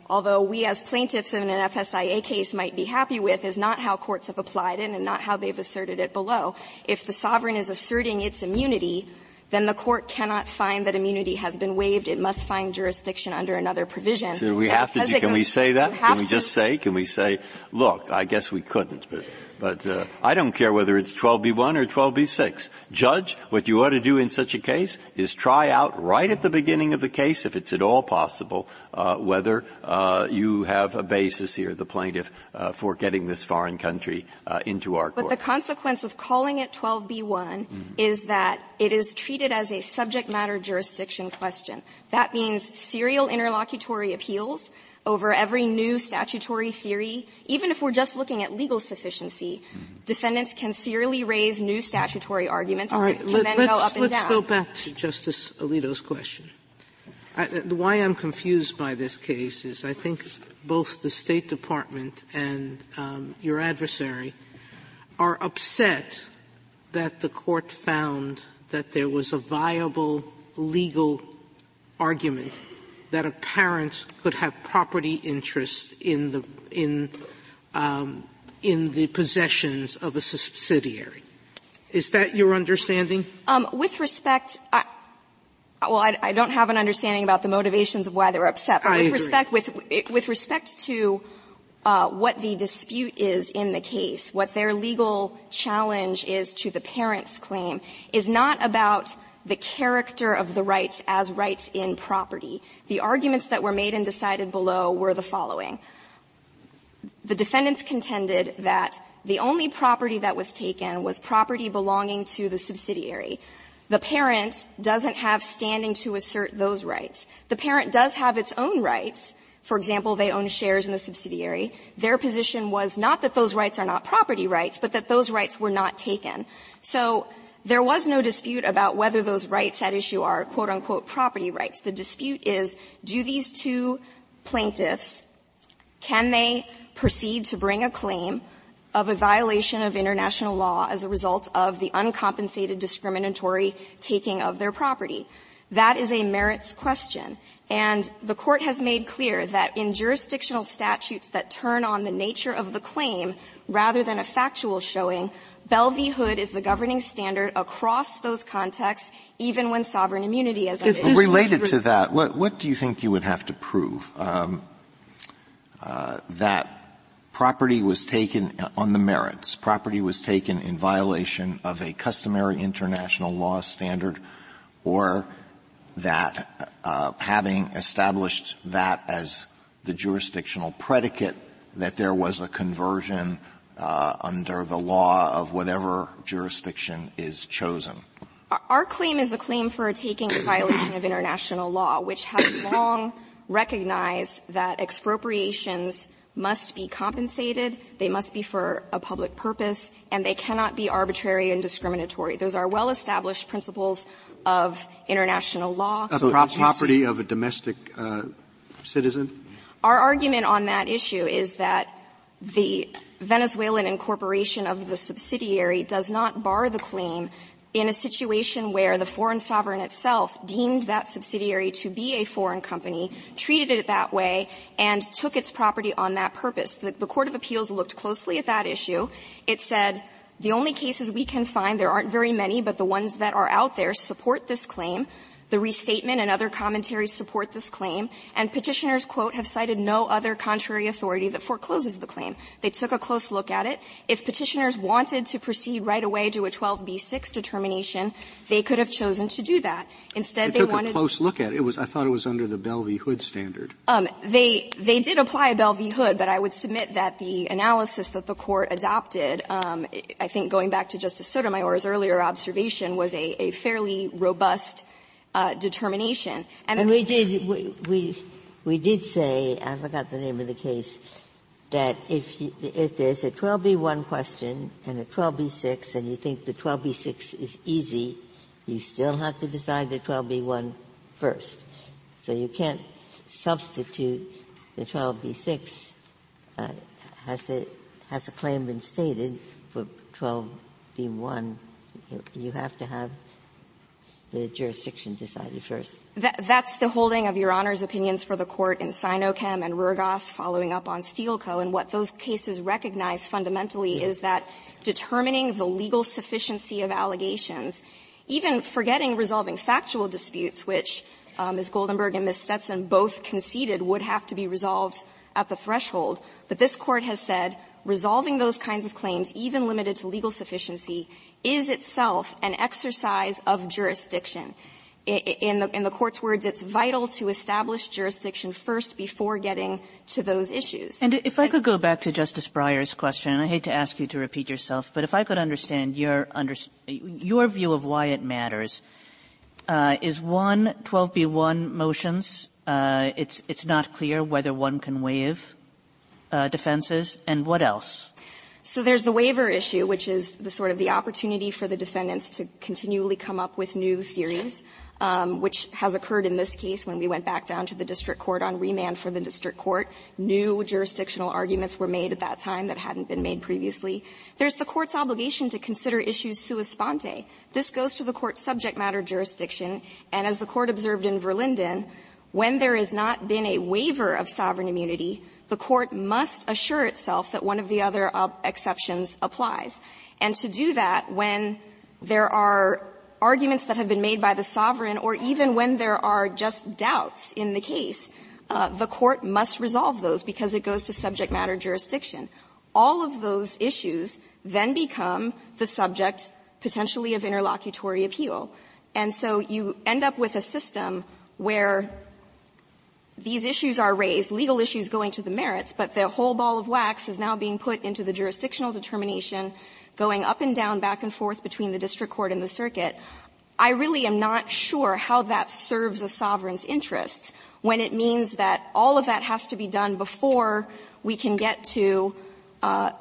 although we as plaintiffs in an FSIA case might be happy with, is not how courts have applied it and not how they've asserted it below. If the sovereign is asserting its immunity, then the court cannot find that immunity has been waived. It must find jurisdiction under another provision. So we have to. Can we say that? Can we just say? Can we say? Look, I guess we couldn't, but I don't care whether it's 12b1 or 12b6. Judge, what you ought to do in such a case is try out right at the beginning of the case, if it's at all possible, whether you have a basis here, the plaintiff, for getting this foreign country into our court. But the consequence of calling it 12b1 is that it is treated as a subject matter jurisdiction question. That means serial interlocutory appeals over every new statutory theory. Even if we're just looking at legal sufficiency, defendants can serially raise new statutory arguments and then go up and down. Let's go back to Justice Alito's question. Why I'm confused by this case is I think both the State Department and your adversary are upset that the court found that there was a viable legal argument that a parent could have property interest in the possessions of a subsidiary. Is that your understanding? With respect, I don't have an understanding about the motivations of why they were upset. But with respect to what the dispute is in the case, what their legal challenge is to the parent's claim, is not about the character of the rights as rights in property. The arguments that were made and decided below were the following. The defendants contended that the only property that was taken was property belonging to the subsidiary. The parent doesn't have standing to assert those rights. The parent does have its own rights. For example, they own shares in the subsidiary. Their position was not that those rights are not property rights, but that those rights were not taken. So there was no dispute about whether those rights at issue are, quote, unquote, property rights. The dispute is, do these two plaintiffs, can they proceed to bring a claim of a violation of international law as a result of the uncompensated discriminatory taking of their property? That is a merits question. And the Court has made clear that in jurisdictional statutes that turn on the nature of the claim rather than a factual showing, Bell v. Hood is the governing standard across those contexts, even when sovereign immunity is at issue. Related to that, what do you think you would have to prove? That property was taken on the merits. Property was taken in violation of a customary international law standard, or that having established that as the jurisdictional predicate, that there was a conversion under the law of whatever jurisdiction is chosen. Our claim is a claim for a taking in violation of international law, which has long recognized that expropriations must be compensated, they must be for a public purpose, and they cannot be arbitrary and discriminatory. Those are well-established principles of international law. Property of a domestic citizen? Our argument on that issue is that the Venezuelan incorporation of the subsidiary does not bar the claim in a situation where the foreign sovereign itself deemed that subsidiary to be a foreign company, treated it that way, and took its property on that purpose. The Court of Appeals looked closely at that issue. It said, the only cases we can find, there aren't very many, but the ones that are out there support this claim. The restatement and other commentaries support this claim, and petitioners, quote, have cited no other contrary authority that forecloses the claim. They took a close look at it. If petitioners wanted to proceed right away to a 12b6 determination, they could have chosen to do that. Instead, they wanted — They took a close look at it. I thought it was under the Bell v. Hood standard. They did apply a Bell v. Hood, but I would submit that the analysis that the Court adopted, I think going back to Justice Sotomayor's earlier observation, was a fairly robust determination. And we did say, I forgot the name of the case, that if there's a 12b1 question and a 12b6 and you think the 12b6 is easy, you still have to decide the 12b1 first. So you can't substitute the 12b6 has a claim been stated for 12b1. You have to have the jurisdiction decided first. That's the holding of Your Honor's opinions for the Court in Sinochem and Rurgos, following up on Steel Co., and what those cases recognize fundamentally is that determining the legal sufficiency of allegations, even forgetting resolving factual disputes, which Ms. Goldenberg and Ms. Stetson both conceded would have to be resolved at the threshold, but this Court has said resolving those kinds of claims, even limited to legal sufficiency, is itself an exercise of jurisdiction. In the Court's words, it's vital to establish jurisdiction first before getting to those issues. And if I could go back to Justice Breyer's question, and I hate to ask you to repeat yourself, but if I could understand your view of why it matters, is one 12b1 motions, it's not clear whether one can waive defenses, and what else? So there's the waiver issue, which is the sort of the opportunity for the defendants to continually come up with new theories, which has occurred in this case when we went back down to the district court on remand for the district court. New jurisdictional arguments were made at that time that hadn't been made previously. There's the Court's obligation to consider issues sua sponte. This goes to the Court's subject matter jurisdiction, and as the Court observed in Verlinden, when there has not been a waiver of sovereign immunity, the Court must assure itself that one of the other exceptions applies. And to do that when there are arguments that have been made by the sovereign or even when there are just doubts in the case, the Court must resolve those because it goes to subject matter jurisdiction. All of those issues then become the subject potentially of interlocutory appeal. And so you end up with a system where these issues are raised, legal issues going to the merits, but the whole ball of wax is now being put into the jurisdictional determination, going up and down, back and forth between the district court and the circuit. I really am not sure how that serves a sovereign's interests when it means that all of that has to be done before we can get to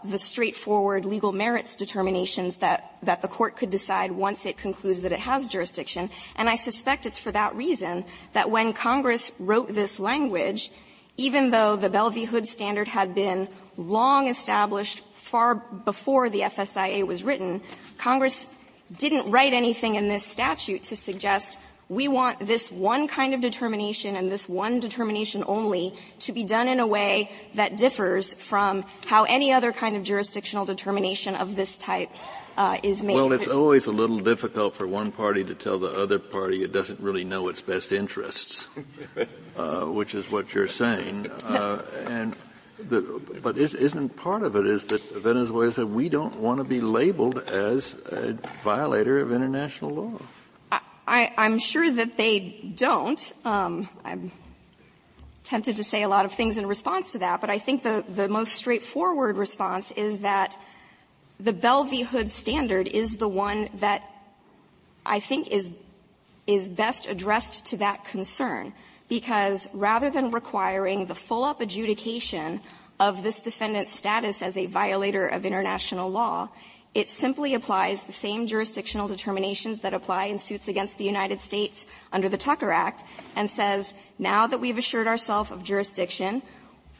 the straightforward legal merits determinations that the Court could decide once it concludes that it has jurisdiction. And I suspect it's for that reason that when Congress wrote this language, even though the Bell v. Hood standard had been long established far before the FSIA was written, Congress didn't write anything in this statute to suggest we want this one kind of determination and this one determination only to be done in a way that differs from how any other kind of jurisdictional determination of this type is made. Well, it's always a little difficult for one party to tell the other party it doesn't really know its best interests, which is what you're saying. But isn't part of it is that Venezuela said we don't want to be labeled as a violator of international law. I'm sure that they don't. I'm tempted to say a lot of things in response to that, but I think the most straightforward response is that the Bell v. Hood standard is the one that I think is best addressed to that concern, because rather than requiring the full-up adjudication of this defendant's status as a violator of international law, it simply applies the same jurisdictional determinations that apply in suits against the United States under the Tucker Act and says, now that we've assured ourselves of jurisdiction,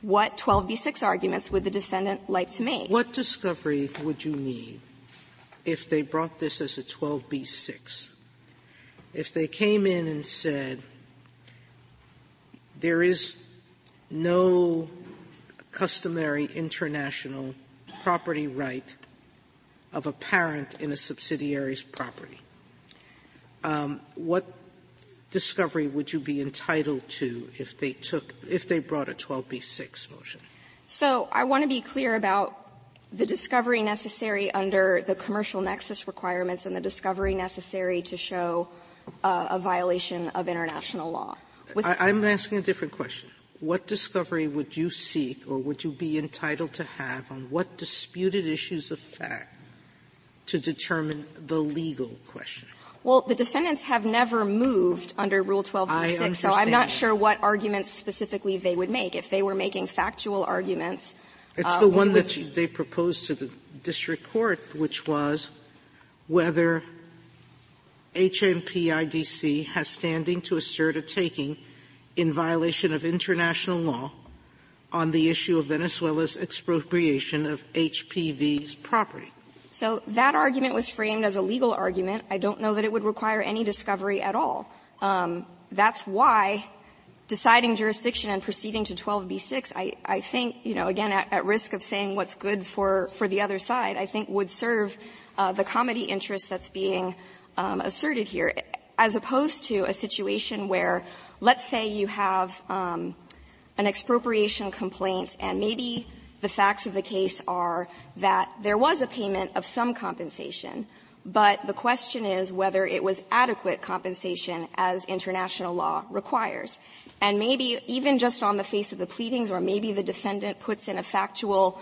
what 12b6 arguments would the defendant like to make? What discovery would you need if they brought this as a 12b6? If they came in and said, there is no customary international property right of a parent in a subsidiary's property. What discovery would you be entitled to if they brought a 12b6 motion? So I want to be clear about the discovery necessary under the commercial nexus requirements and the discovery necessary to show a violation of international law. I'm asking a different question. What discovery would you seek or would you be entitled to have on what disputed issues of fact to determine the legal question? Well, the defendants have never moved under Rule 12b6, so I'm not sure what arguments specifically they would make. If they were making factual arguments. It's the one that they proposed to the district court, which was whether HMPIDC has standing to assert a taking in violation of international law on the issue of Venezuela's expropriation of HPV's property. So that argument was framed as a legal argument. I don't know that it would require any discovery at all. That's why deciding jurisdiction and proceeding to 12b6, I think, again, at risk of saying what's good for the other side, I think would serve the comity interest that's being asserted here, as opposed to a situation where, let's say you have an expropriation complaint, and maybe the facts of the case are that there was a payment of some compensation, but the question is whether it was adequate compensation as international law requires. And maybe even just on the face of the pleadings, or maybe the defendant puts in a factual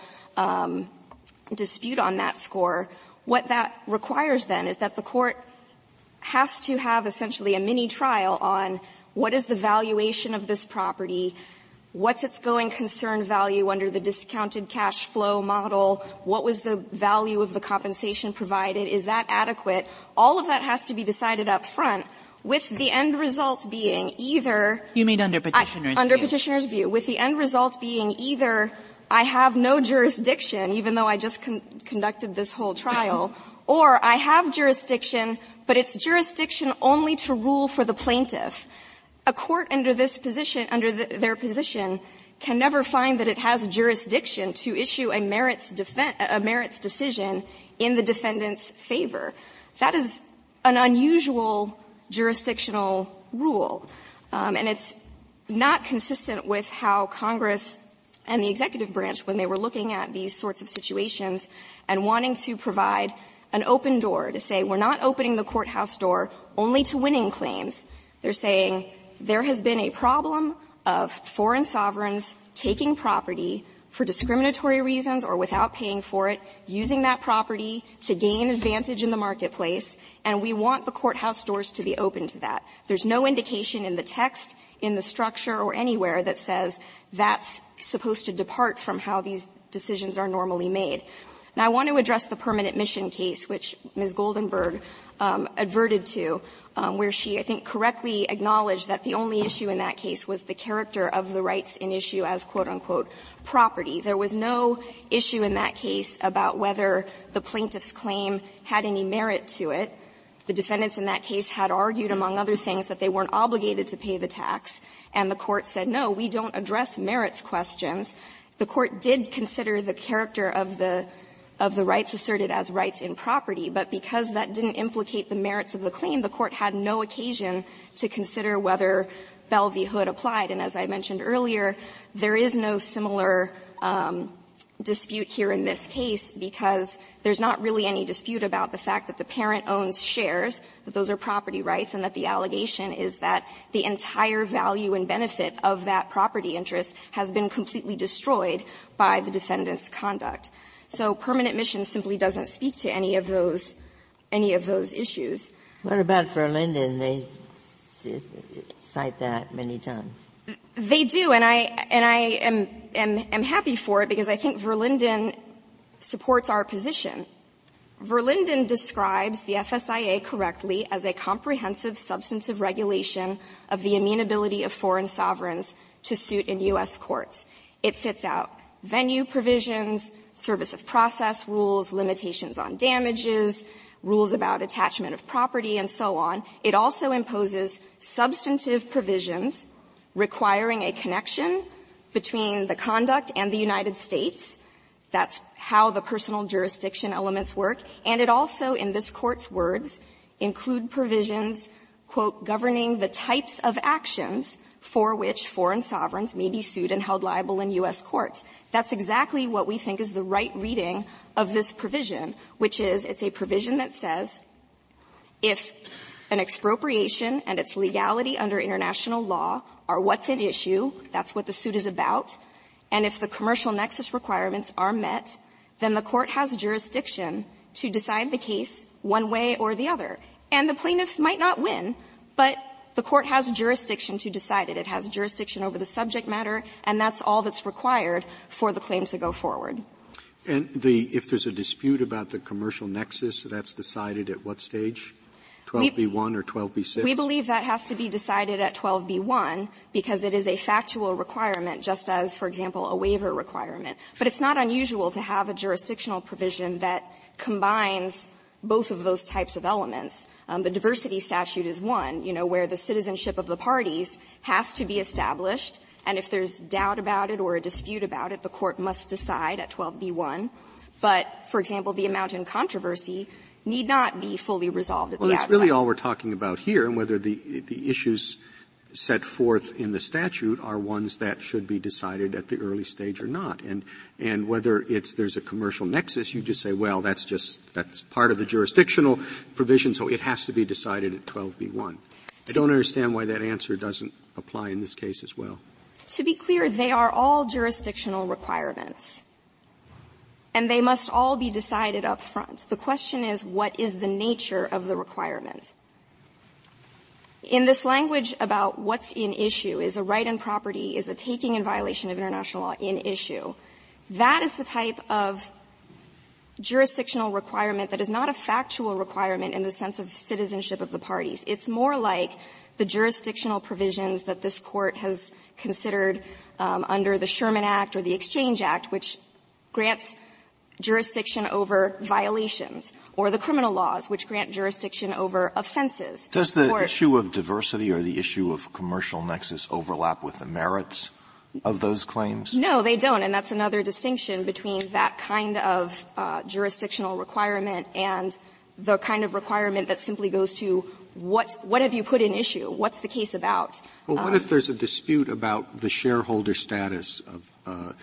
dispute on that score, what that requires then is that the court has to have essentially a mini trial on what is the valuation of this property, what's its going concern value under the discounted cash flow model, what was the value of the compensation provided, is that adequate? All of that has to be decided up front, with the end result being either... You mean under petitioner's view? Under petitioner's view, with the end result being either I have no jurisdiction, even though I just conducted this whole trial, or I have jurisdiction, but it's jurisdiction only to rule for the plaintiff. A court under this position, their position, can never find that it has jurisdiction to issue a merits decision in the defendant's favor. That is an unusual jurisdictional rule, and it's not consistent with how Congress and the executive branch, when they were looking at these sorts of situations and wanting to provide an open door to say, we're not opening the courthouse door only to winning claims. They're saying there has been a problem of foreign sovereigns taking property for discriminatory reasons or without paying for it, using that property to gain advantage in the marketplace, and we want the courthouse doors to be open to that. There's no indication in the text, in the structure, or anywhere that says that's supposed to depart from how these decisions are normally made. Now, I want to address the Permanent Mission case, which Ms. Goldenberg adverted to, where she, I think, correctly acknowledged that the only issue in that case was the character of the rights in issue as, quote-unquote, property. There was no issue in that case about whether the plaintiff's claim had any merit to it. The defendants in that case had argued, among other things, that they weren't obligated to pay the tax, and the court said, no, we don't address merits questions. The court did consider the character of the rights asserted as rights in property, but because that didn't implicate the merits of the claim, the court had no occasion to consider whether Bell v. Hood applied. And as I mentioned earlier, there is no similar dispute here in this case because there's not really any dispute about the fact that the parent owns shares, that those are property rights, and that the allegation is that the entire value and benefit of that property interest has been completely destroyed by the defendant's conduct. So Permanent Mission simply doesn't speak to any of those issues. What about Verlinden? They cite that many times. They do, and I am happy for it because I think Verlinden supports our position. Verlinden describes the FSIA correctly as a comprehensive substantive regulation of the amenability of foreign sovereigns to suit in U.S. courts. It sits out venue provisions, service of process rules, limitations on damages, rules about attachment of property, and so on. It also imposes substantive provisions requiring a connection between the conduct and the United States. That's how the personal jurisdiction elements work. And it also, in this Court's words, include provisions, quote, governing the types of actions for which foreign sovereigns may be sued and held liable in U.S. courts. That's exactly what we think is the right reading of this provision, which is it's a provision that says if an expropriation and its legality under international law are what's at issue, that's what the suit is about, and if the commercial nexus requirements are met, then the court has jurisdiction to decide the case one way or the other. And the plaintiff might not win, but the court has jurisdiction to decide it. It has jurisdiction over the subject matter, and that's all that's required for the claim to go forward. And if there's a dispute about the commercial nexus, that's decided at what stage? 12B1 or 12B6? We believe that has to be decided at 12B1 because it is a factual requirement, just as, for example, a waiver requirement. But it's not unusual to have a jurisdictional provision that combines both of those types of elements. The diversity statute is one, where the citizenship of the parties has to be established, and if there's doubt about it or a dispute about it, the court must decide at 12B1. But, for example, the amount in controversy need not be fully resolved at the outset. Well, that's really all we're talking about here, and whether the issues set forth in the statute are ones that should be decided at the early stage or not. And whether there's a commercial nexus, you just say, well, that's part of the jurisdictional provision, so it has to be decided at 12B1. I don't understand why that answer doesn't apply in this case as well. To be clear, they are all jurisdictional requirements. And they must all be decided up front. The question is, what is the nature of the requirement? In this language about what's in issue, is a right and property, is a taking in violation of international law in issue, that is the type of jurisdictional requirement that is not a factual requirement in the sense of citizenship of the parties. It's more like the jurisdictional provisions that this Court has considered under the Sherman Act or the Exchange Act, which grants jurisdiction over violations, or the criminal laws, which grant jurisdiction over offenses. Does the issue of diversity or the issue of commercial nexus overlap with the merits of those claims? No, they don't, and that's another distinction between that kind of jurisdictional requirement and the kind of requirement that simply goes to what have you put in issue? What's the case about? Well, what if there's a dispute about the shareholder status of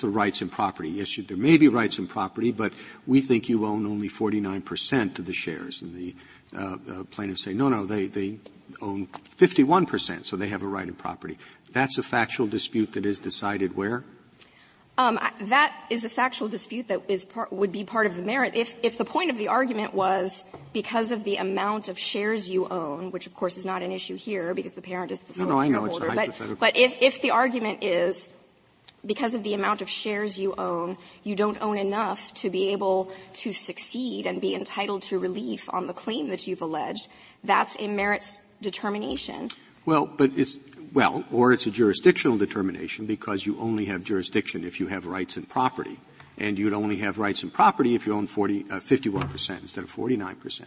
the rights and property issue? There may be rights and property, but we think you own only 49% of the shares. And the plaintiffs say, no, they own 51%, so they have a right and property. That's a factual dispute that is decided where? That is a factual dispute that is would be part of the merit. If the point of the argument was because of the amount of shares you own, which of course is not an issue here because the parent is the sole shareholder. I know, it's hypothetical. But if the argument is because of the amount of shares you own, you don't own enough to be able to succeed and be entitled to relief on the claim that you've alleged, that's a merits determination. Well, but it's a jurisdictional determination because you only have jurisdiction if you have rights and property. And you'd only have rights and property if you own 51% instead of 49%.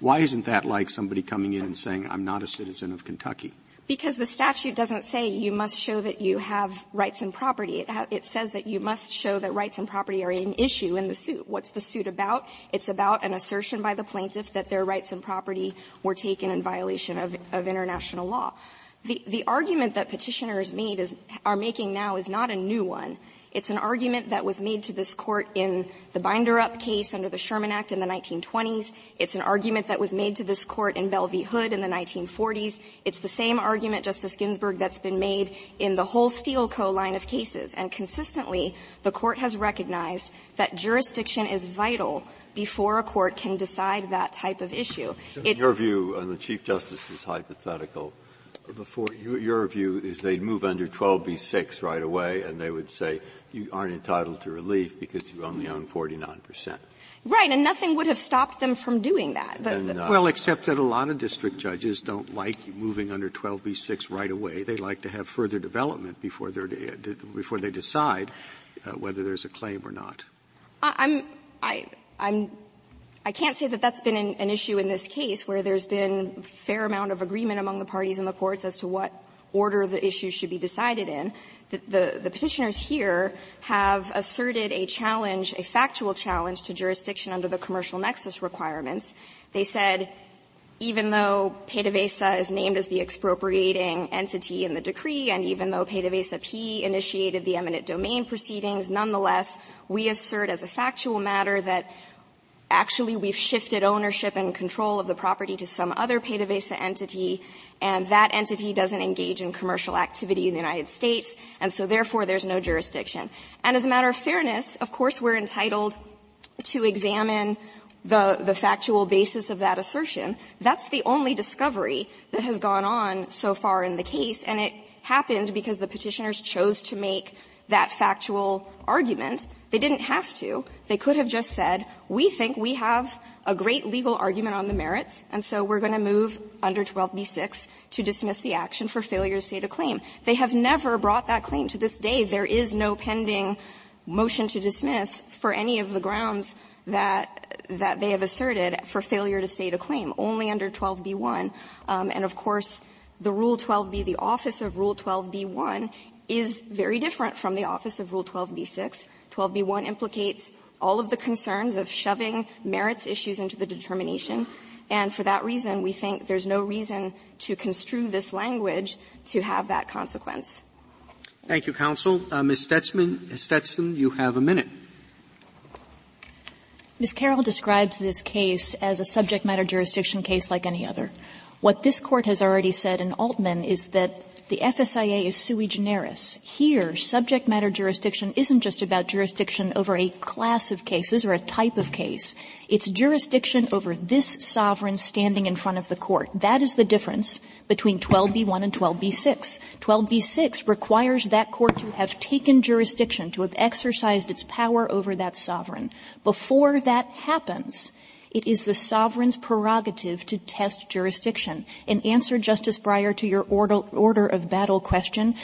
Why isn't that like somebody coming in and saying, I'm not a citizen of Kentucky? Because the statute doesn't say you must show that you have rights and property. It says that you must show that rights and property are an issue in the suit. What's the suit about? It's about an assertion by the plaintiff that their rights and property were taken in violation of international law. The argument that petitioners are making now is not a new one. It's an argument that was made to this Court in the Binderup case under the Sherman Act in the 1920s. It's an argument that was made to this Court in Bell v. Hood in the 1940s. It's the same argument, Justice Ginsburg, that's been made in the whole Steel Co. line of cases. And consistently, the Court has recognized that jurisdiction is vital before a court can decide that type of issue. In your view, and the Chief Justice is hypothetical, your view is they'd move under 12b-6 right away, and they would say you aren't entitled to relief because you only own 49%. Right, and nothing would have stopped them from doing that. Except that a lot of district judges don't like you moving under 12b-6 right away. They like to have further development before they decide whether there's a claim or not. I can't say that that's been an issue in this case where there's been a fair amount of agreement among the parties in the courts as to what order the issue should be decided in. The petitioners here have asserted a factual challenge to jurisdiction under the commercial nexus requirements. They said even though PDVSA is named as the expropriating entity in the decree, and even though PDVSA P initiated the eminent domain proceedings, nonetheless, we assert as a factual matter that actually we've shifted ownership and control of the property to some other PDVSA entity, and that entity doesn't engage in commercial activity in the United States, and so therefore there's no jurisdiction. And as a matter of fairness, of course we're entitled to examine the factual basis of that assertion. That's the only discovery that has gone on so far in the case, and it happened because the petitioners chose to make that factual argument. They didn't have to. They could have just said, we think we have a great legal argument on the merits, and so we're going to move under 12b-6 to dismiss the action for failure to state a claim. They have never brought that claim. To this day, there is no pending motion to dismiss for any of the grounds that they have asserted for failure to state a claim, only under 12b-1. And of course, the Rule 12b, the office of Rule 12b-1 is very different from the office of Rule 12b-6. 12b-1 implicates all of the concerns of shoving merits issues into the determination. And for that reason, we think there's no reason to construe this language to have that consequence. Thank you, counsel. Ms. Stetson, you have a minute. Ms. Carroll describes this case as a subject matter jurisdiction case like any other. What this Court has already said in Altman is that the FSIA is sui generis. Here, subject matter jurisdiction isn't just about jurisdiction over a class of cases or a type of case. It's jurisdiction over this sovereign standing in front of the Court. That is the difference between 12b-1 and 12b-6. 12b-6 requires that Court to have taken jurisdiction, to have exercised its power over that sovereign. Before that happens, it is the sovereign's prerogative to test jurisdiction. In answer, Justice Breyer, to your order of battle question,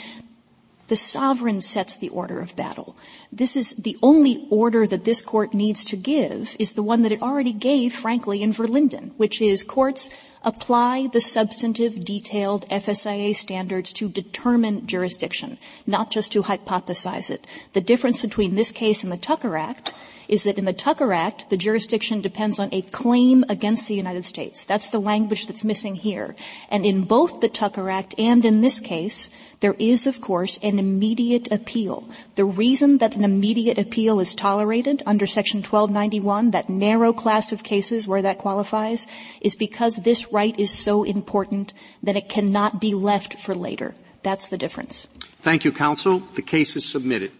the sovereign sets the order of battle. This is the only order that this Court needs to give is the one that it already gave, frankly, in Verlinden, which is courts apply the substantive, detailed FSIA standards to determine jurisdiction, not just to hypothesize it. The difference between this case and the Tucker Act is that in the Tucker Act, the jurisdiction depends on a claim against the United States. That's the language that's missing here. And in both the Tucker Act and in this case, there is, of course, an immediate appeal. The reason that an immediate appeal is tolerated under Section 1291, that narrow class of cases where that qualifies, is because this right is so important that it cannot be left for later. That's the difference. Thank you, counsel. The case is submitted.